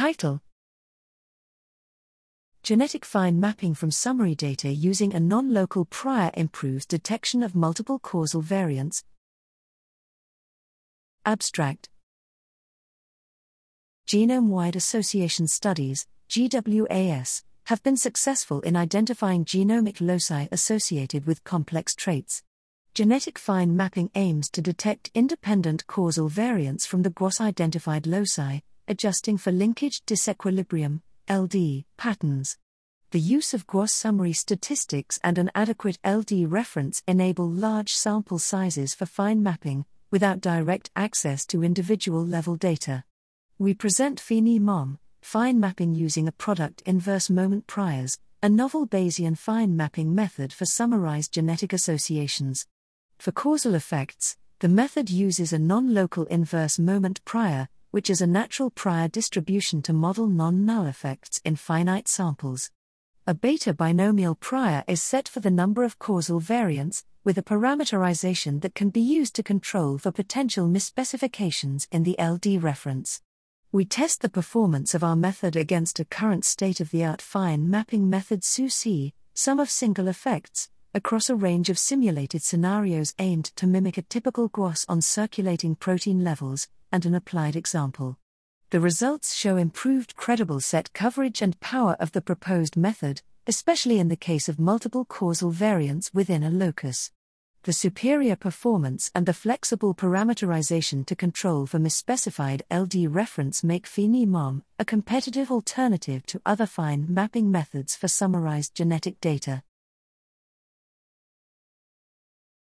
Title: Genetic Fine Mapping from Summary Data Using a Non-Local Prior Improves Detection of Multiple Causal Variants. Abstract: Genome-wide association studies (GWAS) have been successful in identifying genomic loci associated with complex traits. Genetic fine mapping aims to detect independent causal variants from the GWAS-identified loci, adjusting for linkage disequilibrium (LD) patterns. The use of GWAS summary statistics and an adequate LD reference enable large sample sizes for fine mapping, without direct access to individual-level data. We present FiniMOM, fine mapping using a product inverse moment priors, a novel Bayesian fine mapping method for summarized genetic associations. For causal effects, the method uses a non-local inverse moment prior, which is a natural prior distribution to model non-null effects in finite samples. A beta binomial prior is set for the number of causal variants, with a parameterization that can be used to control for potential misspecifications in the LD reference. We test the performance of our method against a current state-of-the-art fine mapping method SuSiE, sum of single effects, across a range of simulated scenarios aimed to mimic a typical GWAS on circulating protein levels, and an applied example. The results show improved credible set coverage and power of the proposed method, especially in the case of multiple causal variants within a locus. The superior performance and the flexible parameterization to control for misspecified LD reference make FiniMOM a competitive alternative to other fine mapping methods for summarized genetic data.